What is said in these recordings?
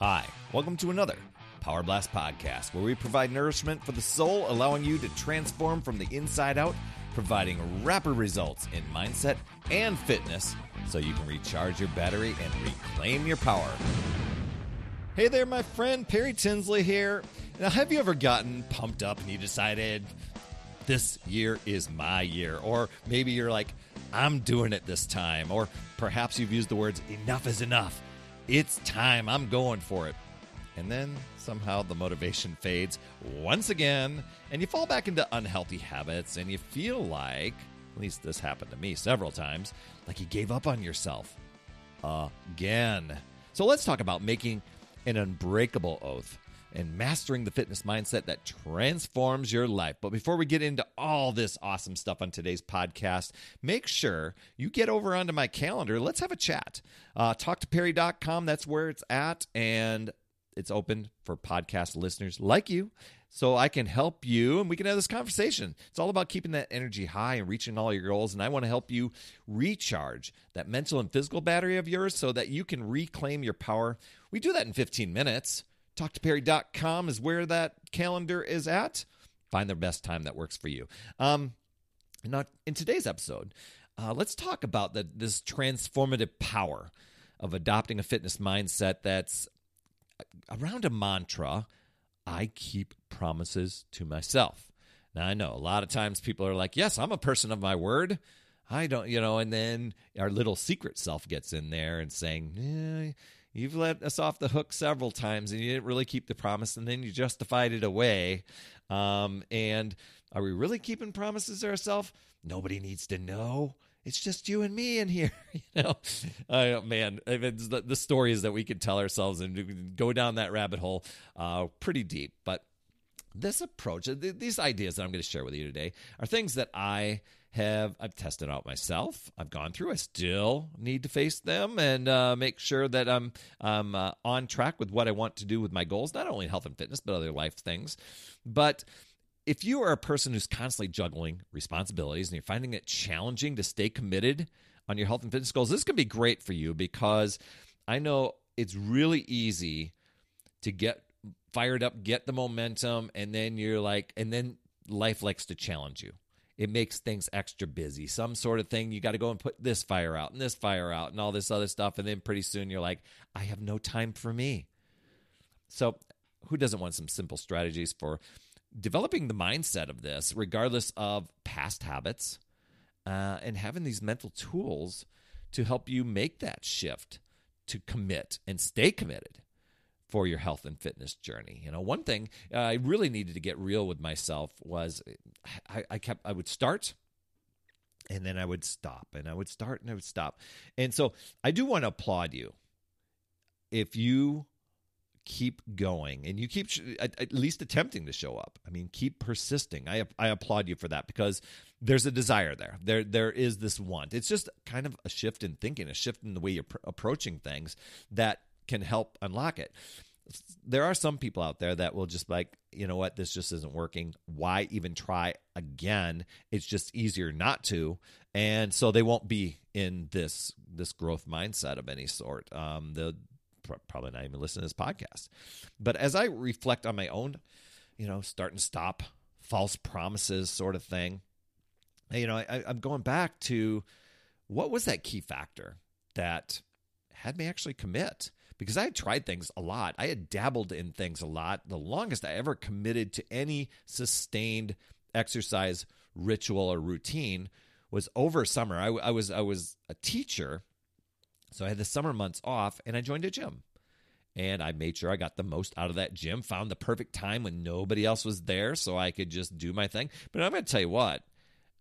Hi, welcome to another Power Blast Podcast, where we provide nourishment for the soul, allowing you to transform from the inside out, providing rapid results in mindset and fitness so you can recharge your battery and reclaim your power. Hey there, my friend, Perry Tinsley here. Now, have you ever gotten pumped up and you decided this year is my year? Or maybe you're like, I'm doing it this time. Or perhaps you've used the words enough is enough. It's time. I'm going for it. And then somehow the motivation fades once again, and you fall back into unhealthy habits, and you feel like, at least this happened to me several times, like you gave up on yourself again. So let's talk about making an unbreakable oath and mastering the fitness mindset that transforms your life. But before we get into all this awesome stuff on today's podcast, make sure you get over onto my calendar. Let's have a chat. TalkToPerry.com, that's where it's at, and it's open for podcast listeners like you, so I can help you, and we can have this conversation. It's all about keeping that energy high and reaching all your goals, and I want to help you recharge that mental and physical battery of yours so that you can reclaim your power. We do that in 15 minutes. TalkToPerry.com is where that calendar is at. Find the best time that works for you. Now, in today's episode, let's talk about this transformative power of adopting a fitness mindset that's around a mantra: I keep promises to myself. Now, I know a lot of times people are like, yes, I'm a person of my word. I don't, and then our little secret self gets in there and saying, you've let us off the hook several times and you didn't really keep the promise, and then you justified it away. And are we really keeping promises to ourselves? Nobody needs to know. It's just you and me in here. The stories that we could tell ourselves and go down that rabbit hole pretty deep. But this approach, these ideas that I'm going to share with you today are things that I've tested out myself. I've gone through. I still need to face them and make sure that I'm on track with what I want to do with my goals, not only health and fitness, but other life things. But if you are a person who's constantly juggling responsibilities and you're finding it challenging to stay committed on your health and fitness goals, this can be great for you, because I know it's really easy to get fired up, get the momentum, and then then life likes to challenge you. It makes things extra busy. Some sort of thing, you got to go and put this fire out and this fire out and all this other stuff. And then pretty soon you're like, I have no time for me. So who doesn't want some simple strategies for developing the mindset of this, regardless of past habits, and having these mental tools to help you make that shift to commit and stay committed for your health and fitness journey? One thing I really needed to get real with myself was I would start and then I would stop, and I would start and I would stop. And so I do want to applaud you if you keep going and you keep at least attempting to show up. I mean, keep persisting. I applaud you for that, because there's a desire there. There is this want. It's just kind of a shift in thinking, a shift in the way you're approaching things that can help unlock it. There are some people out there that will just you know what, this just isn't working. Why even try again? It's just easier not to. And so they won't be in this growth mindset of any sort. They'll probably not even listen to this podcast. But as I reflect on my own, start and stop, false promises sort of thing, I'm going back to what was that key factor that had me actually commit? Because I had tried things a lot. I had dabbled in things a lot. The longest I ever committed to any sustained exercise ritual or routine was over summer. I was a teacher, so I had the summer months off, and I joined a gym. And I made sure I got the most out of that gym, found the perfect time when nobody else was there so I could just do my thing. But I'm going to tell you what,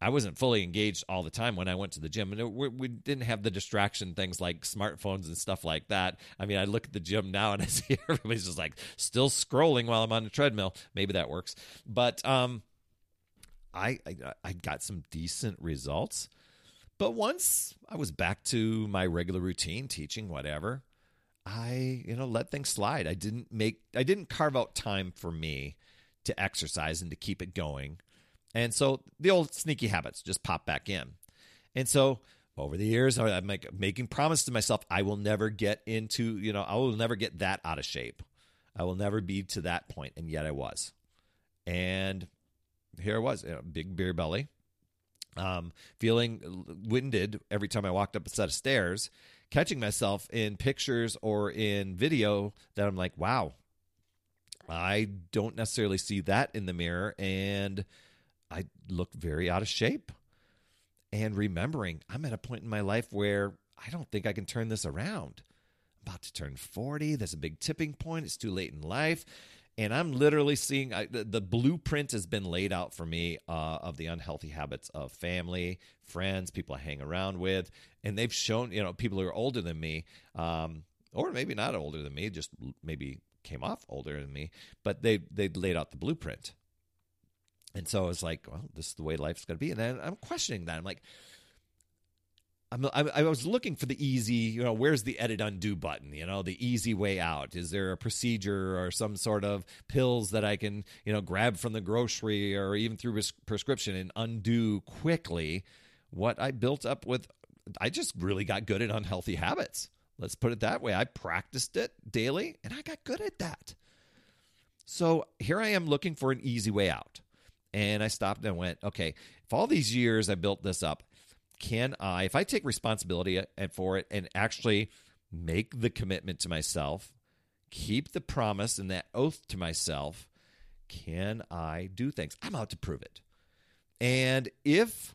I wasn't fully engaged all the time when I went to the gym, and we didn't have the distraction things like smartphones and stuff like that. I mean, I look at the gym now and I see everybody's just still scrolling while I'm on the treadmill. Maybe that works, but I got some decent results. But once I was back to my regular routine, teaching, whatever, I let things slide. I didn't carve out time for me to exercise and to keep it going. And so the old sneaky habits just pop back in. And so over the years, I'm like making promise to myself, I will never get into, you know, I will never get that out of shape. I will never be to that point. And yet I was. And here I was, you know, big beer belly, feeling winded every time I walked up a set of stairs, catching myself in pictures or in video that I'm like, wow, I don't necessarily see that in the mirror. And I look very out of shape. And remembering, I'm at a point in my life where I don't think I can turn this around. I'm about to turn 40. That's a big tipping point. It's too late in life. And I'm literally seeing the blueprint has been laid out for me of the unhealthy habits of family, friends, people I hang around with. And they've shown, you know, people who are older than me, or maybe not older than me, just maybe came off older than me, but they laid out the blueprint. And so I was like, well, this is the way life's going to be. And then I'm questioning that. I'm like, I was looking for the easy, you know, where's the edit undo button, you know, the easy way out? Is there a procedure or some sort of pills that I can, you know, grab from the grocery or even through prescription and undo quickly what I built up with? I just really got good at unhealthy habits. Let's put it that way. I practiced it daily and I got good at that. So here I am looking for an easy way out. And I stopped and went, okay, if all these years I built this up, can I, if I take responsibility for it and actually make the commitment to myself, keep the promise and that oath to myself, can I do things? I'm out to prove it. And if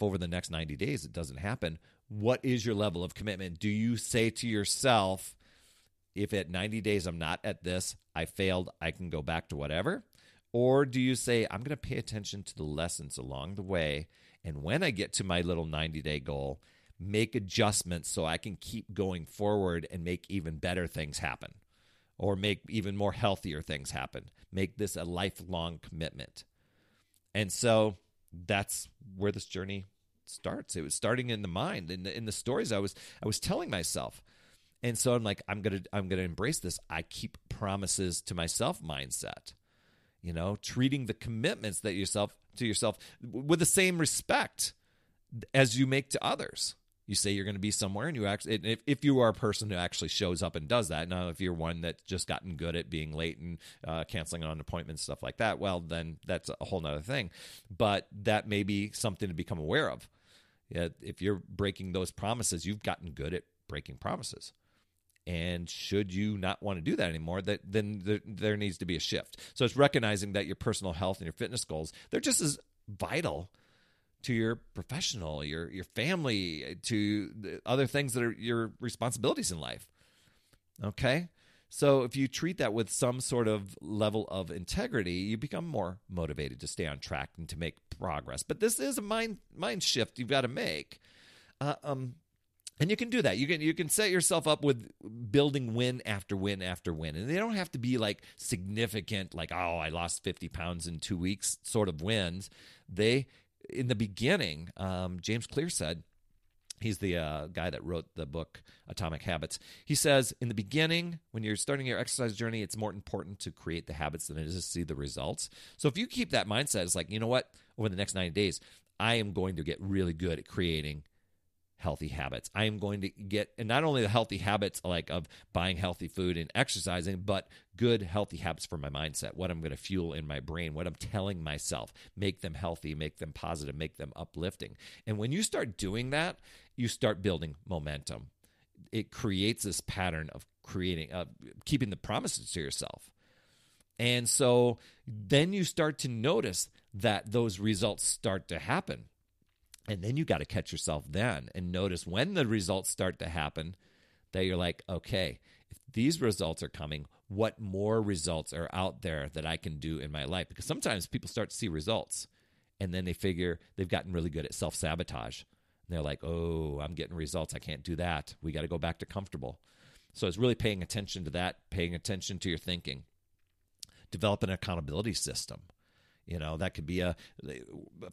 over the next 90 days it doesn't happen, what is your level of commitment? Do you say to yourself, if at 90 days I'm not at this, I failed, I can go back to whatever? Or do you say, I'm going to pay attention to the lessons along the way, and when I get to my little 90-day goal, make adjustments so I can keep going forward and make even better things happen, or make even more healthier things happen. Make this a lifelong commitment. And so that's where this journey starts. It was starting in the mind, in the stories I was telling myself. And so I'm like, I'm gonna embrace this. I keep promises to myself mindset. You know, treating the commitments that yourself with the same respect as you make to others. You say you're going to be somewhere, and you actually, if you are a person who actually shows up and does that. Now, if you're one that's just gotten good at being late and canceling on appointments, stuff like that, well, then that's a whole nother thing. But that may be something to become aware of. Yeah, if you're breaking those promises, you've gotten good at breaking promises. And should you not want to do that anymore, then there needs to be a shift. So it's recognizing that your personal health and your fitness goals, they're just as vital to your professional, your family, to the other things that are your responsibilities in life. Okay? So if you treat that with some sort of level of integrity, you become more motivated to stay on track and to make progress. But this is a mind shift you've got to make. And you can do that. You can set yourself up with building win after win after win. And they don't have to be like significant, like, oh, I lost 50 pounds in 2 weeks sort of wins. They, in the beginning, James Clear said, he's the guy that wrote the book Atomic Habits. He says, in the beginning, when you're starting your exercise journey, it's more important to create the habits than it is to see the results. So if you keep that mindset, it's like, you know what? Over the next 90 days, I am going to get really good at creating healthy habits. I am going to get, and not only the healthy habits like of buying healthy food and exercising, but good healthy habits for my mindset, what I'm going to fuel in my brain, what I'm telling myself, make them healthy, make them positive, make them uplifting. And when you start doing that, you start building momentum. It creates this pattern of keeping the promises to yourself. And so then you start to notice that those results start to happen. And then you got to catch yourself then and notice when the results start to happen that you're like, okay, if these results are coming, what more results are out there that I can do in my life? Because sometimes people start to see results and then they figure they've gotten really good at self-sabotage. And they're like, oh, I'm getting results. I can't do that. We got to go back to comfortable. So it's really paying attention to that, paying attention to your thinking. Develop an accountability system. You know, that could be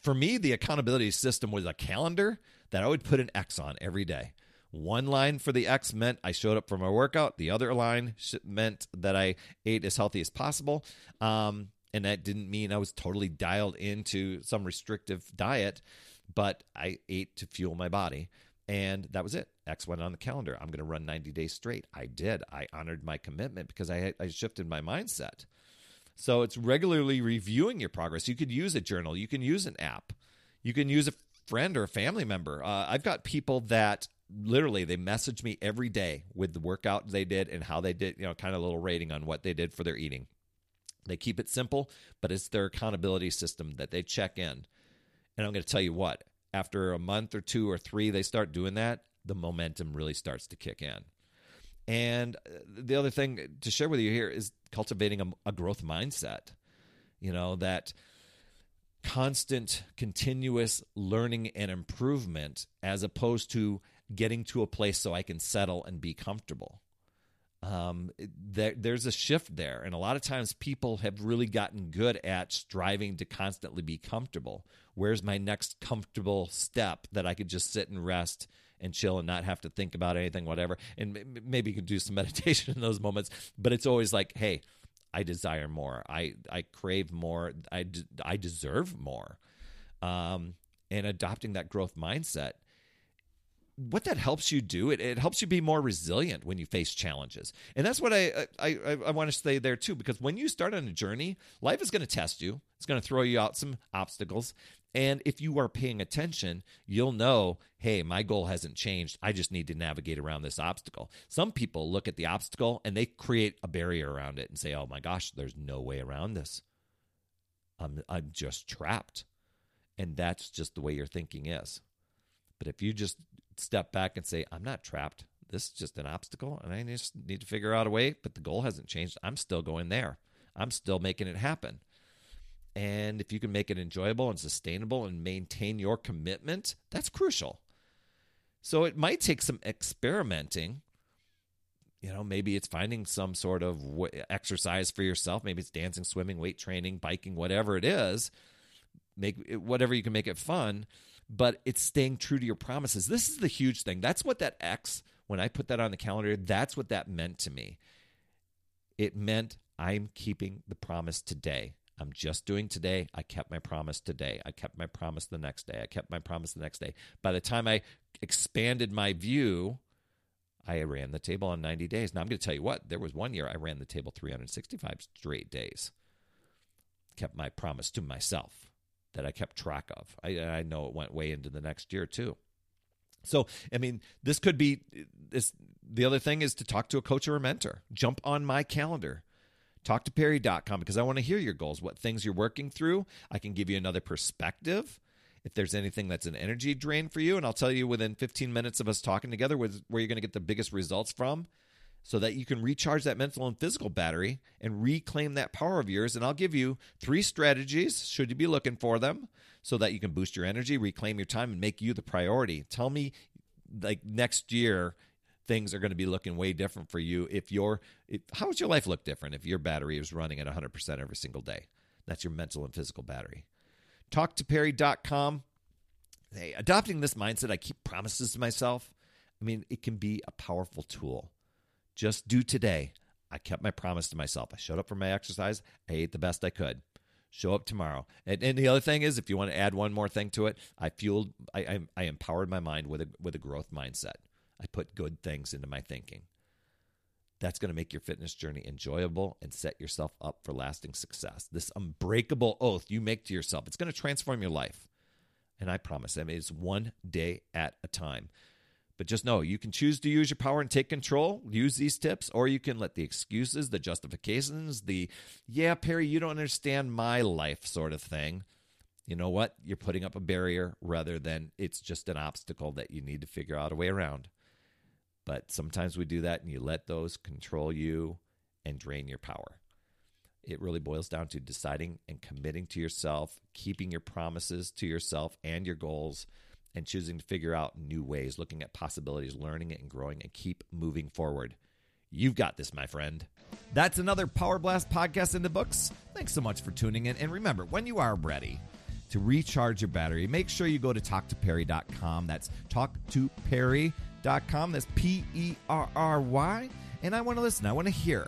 for me, the accountability system was a calendar that I would put an X on every day. One line for the X meant I showed up for my workout. The other line meant that I ate as healthy as possible. And that didn't mean I was totally dialed into some restrictive diet, But I ate to fuel my body, and that was it. X went on the calendar. I'm going to run 90 days straight. I did. I honored my commitment because I shifted my mindset. So it's regularly reviewing your progress. You could use a journal. You can use an app. You can use a friend or a family member. I've got people that literally they message me every day with the workout they did and how they did, you know, kind of a little rating on what they did for their eating. They keep it simple, but it's their accountability system that they check in. And I'm going to tell you what, after a month or two or three, they start doing that, the momentum really starts to kick in. And the other thing to share with you here is cultivating a growth mindset, you know, that constant, continuous learning and improvement as opposed to getting to a place so I can settle and be comfortable. There's a shift there. And a lot of times people have really gotten good at striving to constantly be comfortable. Where's my next comfortable step that I could just sit and rest and chill and not have to think about anything, whatever. And maybe you could do some meditation in those moments, but it's always like, hey, I desire more. I crave more. I deserve more. And adopting that growth mindset, what that helps you do, it helps you be more resilient when you face challenges. And that's what I want to say there too, because when you start on a journey, life is going to test you. It's going to throw you out some obstacles. And if you are paying attention, you'll know, hey, my goal hasn't changed. I just need to navigate around this obstacle. Some people look at the obstacle and they create a barrier around it and say, oh my gosh, there's no way around this. I'm just trapped. And that's just the way your thinking is. But if you just step back and say, I'm not trapped. This is just an obstacle, and I just need to figure out a way, but the goal hasn't changed. I'm still going there. I'm still making it happen. And if you can make it enjoyable and sustainable and maintain your commitment, that's crucial. So it might take some experimenting. You know, maybe it's finding some sort of exercise for yourself. Maybe it's dancing, swimming, weight training, biking, whatever it is. Whatever you can make it fun. But it's staying true to your promises. This is the huge thing. That's what that X, when I put that on the calendar, that's what that meant to me. It meant I'm keeping the promise today. I'm just doing today. I kept my promise today. I kept my promise the next day. I kept my promise the next day. By the time I expanded my view, I ran the table on 90 days. Now, I'm going to tell you what. There was one year I ran the table 365 straight days. Kept my promise to myself that I kept track of. I know it went way into the next year too. So, I mean, this could be this. The other thing is to talk to a coach or a mentor. Jump on my calendar. TalkToPerry.com, because I want to hear your goals, what things you're working through. I can give you another perspective if there's anything that's an energy drain for you. And I'll tell you within 15 minutes of us talking together where you're going to get the biggest results from, so that you can recharge that mental and physical battery and reclaim that power of yours. And I'll give you 3 strategies, should you be looking for them, so that you can boost your energy, reclaim your time, and make you the priority. Tell me, like, next year, things are going to be looking way different for you. How would your life look different if your battery is running at 100% every single day? That's your mental and physical battery. TalkToPerry.com. Hey, adopting this mindset, I keep promises to myself. I mean, it can be a powerful tool. Just do today. I kept my promise to myself. I showed up for my exercise. I ate the best I could. Show up tomorrow. And the other thing is, if you want to add one more thing to it, I empowered my mind with a growth mindset. I put good things into my thinking. That's going to make your fitness journey enjoyable and set yourself up for lasting success. This unbreakable oath you make to yourself, it's going to transform your life. And I promise, I mean, it's one day at a time. But just know, you can choose to use your power and take control, use these tips, or you can let the excuses, the justifications, the, yeah, Perry, you don't understand my life sort of thing. You know what? You're putting up a barrier rather than it's just an obstacle that you need to figure out a way around. But sometimes we do that and you let those control you and drain your power. It really boils down to deciding and committing to yourself, keeping your promises to yourself and your goals, and choosing to figure out new ways, looking at possibilities, learning it and growing, and keep moving forward. You've got this, my friend. That's another Power Blast podcast in the books. Thanks so much for tuning in. And remember, when you are ready to recharge your battery, make sure you go to TalkToPerry.com. That's TalkToPerry.com. That's Perry. And I want to listen. I want to hear